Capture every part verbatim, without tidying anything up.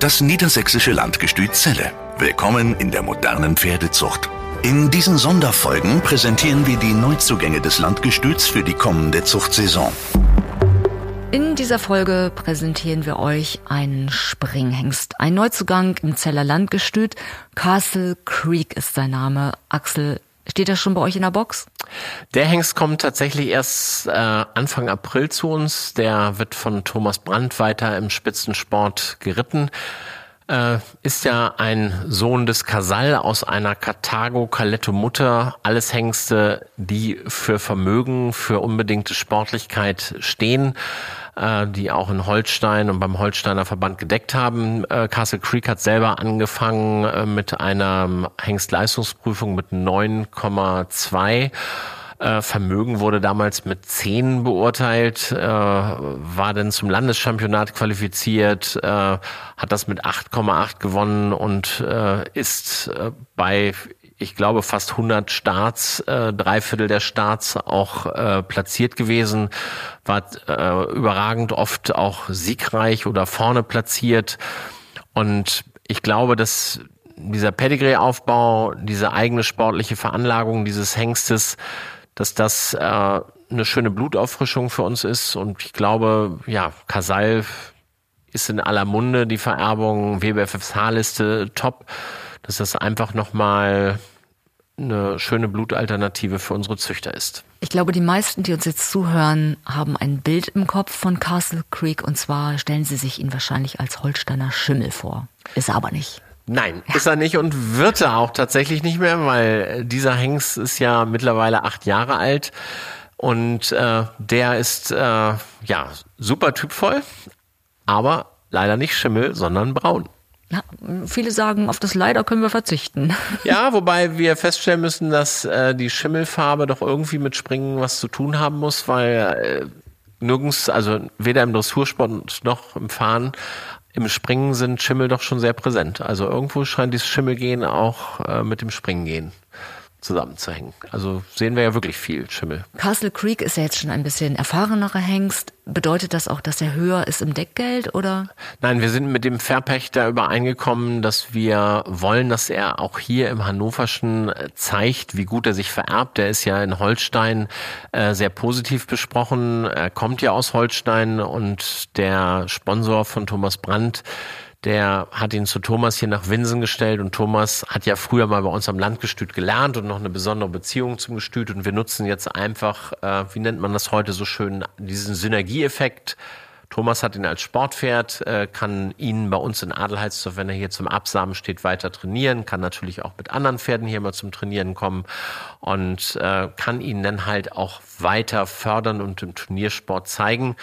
Das niedersächsische Landgestüt Celle. Willkommen in der modernen Pferdezucht. In diesen Sonderfolgen präsentieren wir die Neuzugänge des Landgestüts für die kommende Zuchtsaison. In dieser Folge präsentieren wir euch einen Springhengst. Ein Neuzugang im Zeller Landgestüt. Castle Creek ist sein Name. Axel, steht das schon bei euch in der Box? Der Hengst kommt tatsächlich erst äh, Anfang April zu uns. Der wird von Thomas Brandt weiter im Spitzensport geritten. Äh, ist ja ein Sohn des Cassall aus einer Karthago-Caletto-Mutter. Alles Hengste, die für Vermögen, für unbedingte Sportlichkeit stehen, äh, die auch in Holstein und beim Holsteiner Verband gedeckt haben. Äh, Castle Creek hat selber angefangen äh, mit einer Hengstleistungsprüfung mit neun Komma zwei. Vermögen wurde damals mit zehn beurteilt, war dann zum Landeschampionat qualifiziert, hat das mit acht Komma acht gewonnen und ist bei, ich glaube, fast hundert Starts, drei Viertel der Starts auch platziert gewesen, war überragend oft auch siegreich oder vorne platziert. Und ich glaube, dass dieser Pedigree-Aufbau, diese eigene sportliche Veranlagung dieses Hengstes, dass das äh, eine schöne Blutauffrischung für uns ist. Und ich glaube, ja, Kasai ist in aller Munde, die Vererbung, W B F S H-Liste top, dass das einfach nochmal eine schöne Blutalternative für unsere Züchter ist. Ich glaube, die meisten, die uns jetzt zuhören, haben ein Bild im Kopf von Castle Creek. Und zwar stellen sie sich ihn wahrscheinlich als Holsteiner Schimmel vor. Ist er aber nicht. Nein, ist er nicht und wird er auch tatsächlich nicht mehr, weil dieser Hengst ist ja mittlerweile acht Jahre alt und äh, der ist äh, ja super typvoll, aber leider nicht Schimmel, sondern braun. Ja, viele sagen, auf das Leider können wir verzichten. Ja, wobei wir feststellen müssen, dass äh, die Schimmelfarbe doch irgendwie mit Springen was zu tun haben muss, weil äh, nirgends, also weder im Dressursport noch im Fahren, im Springen sind Schimmel doch schon sehr präsent. Also irgendwo scheint dieses Schimmelgehen auch äh, mit dem Springgehen zusammenzuhängen. Also sehen wir ja wirklich viel Schimmel. Castle Creek ist ja jetzt schon ein bisschen erfahrenerer Hengst. Bedeutet das auch, dass er höher ist im Deckgeld, oder? Nein, wir sind mit dem Verpächter übereingekommen, dass wir wollen, dass er auch hier im Hannoverschen zeigt, wie gut er sich vererbt. Er ist ja in Holstein äh, sehr positiv besprochen. Er kommt ja aus Holstein und der Sponsor von Thomas Brandt, der hat ihn zu Thomas hier nach Winsen gestellt und Thomas hat ja früher mal bei uns am Landgestüt gelernt und noch eine besondere Beziehung zum Gestüt und wir nutzen jetzt einfach, äh, wie nennt man das heute so schön, diesen Synergieeffekt. Thomas hat ihn als Sportpferd, äh, kann ihn bei uns in Adelheidsdorf, wenn er hier zum Absamen steht, weiter trainieren, kann natürlich auch mit anderen Pferden hier mal zum Trainieren kommen und äh, kann ihn dann halt auch weiter fördern und im Turniersport zeigen.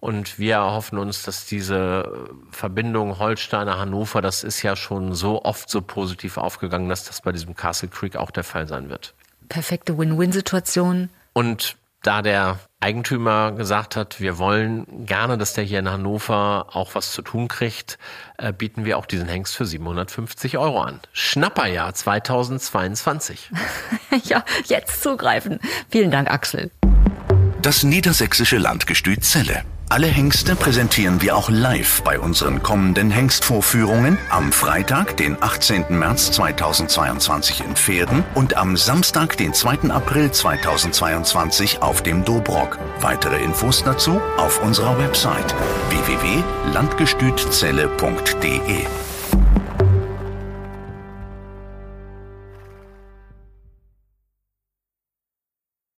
Und wir erhoffen uns, dass diese Verbindung Holsteiner-Hannover, das ist ja schon so oft so positiv aufgegangen, dass das bei diesem Castle Creek auch der Fall sein wird. Perfekte Win-Win-Situation. Und da der Eigentümer gesagt hat, wir wollen gerne, dass der hier in Hannover auch was zu tun kriegt, äh, bieten wir auch diesen Hengst für siebenhundertfünfzig Euro an. Schnapperjahr zweitausendzweiundzwanzig. Ja, jetzt zugreifen. Vielen Dank, Axel. Das niedersächsische Landgestüt Celle. Alle Hengste präsentieren wir auch live bei unseren kommenden Hengstvorführungen am Freitag, den achtzehnten März zweitausendzweiundzwanzig in Verden und am Samstag, den zweiten April zweitausendzweiundzwanzig auf dem Dobrock. Weitere Infos dazu auf unserer Website w w w punkt landgestützelle punkt d e.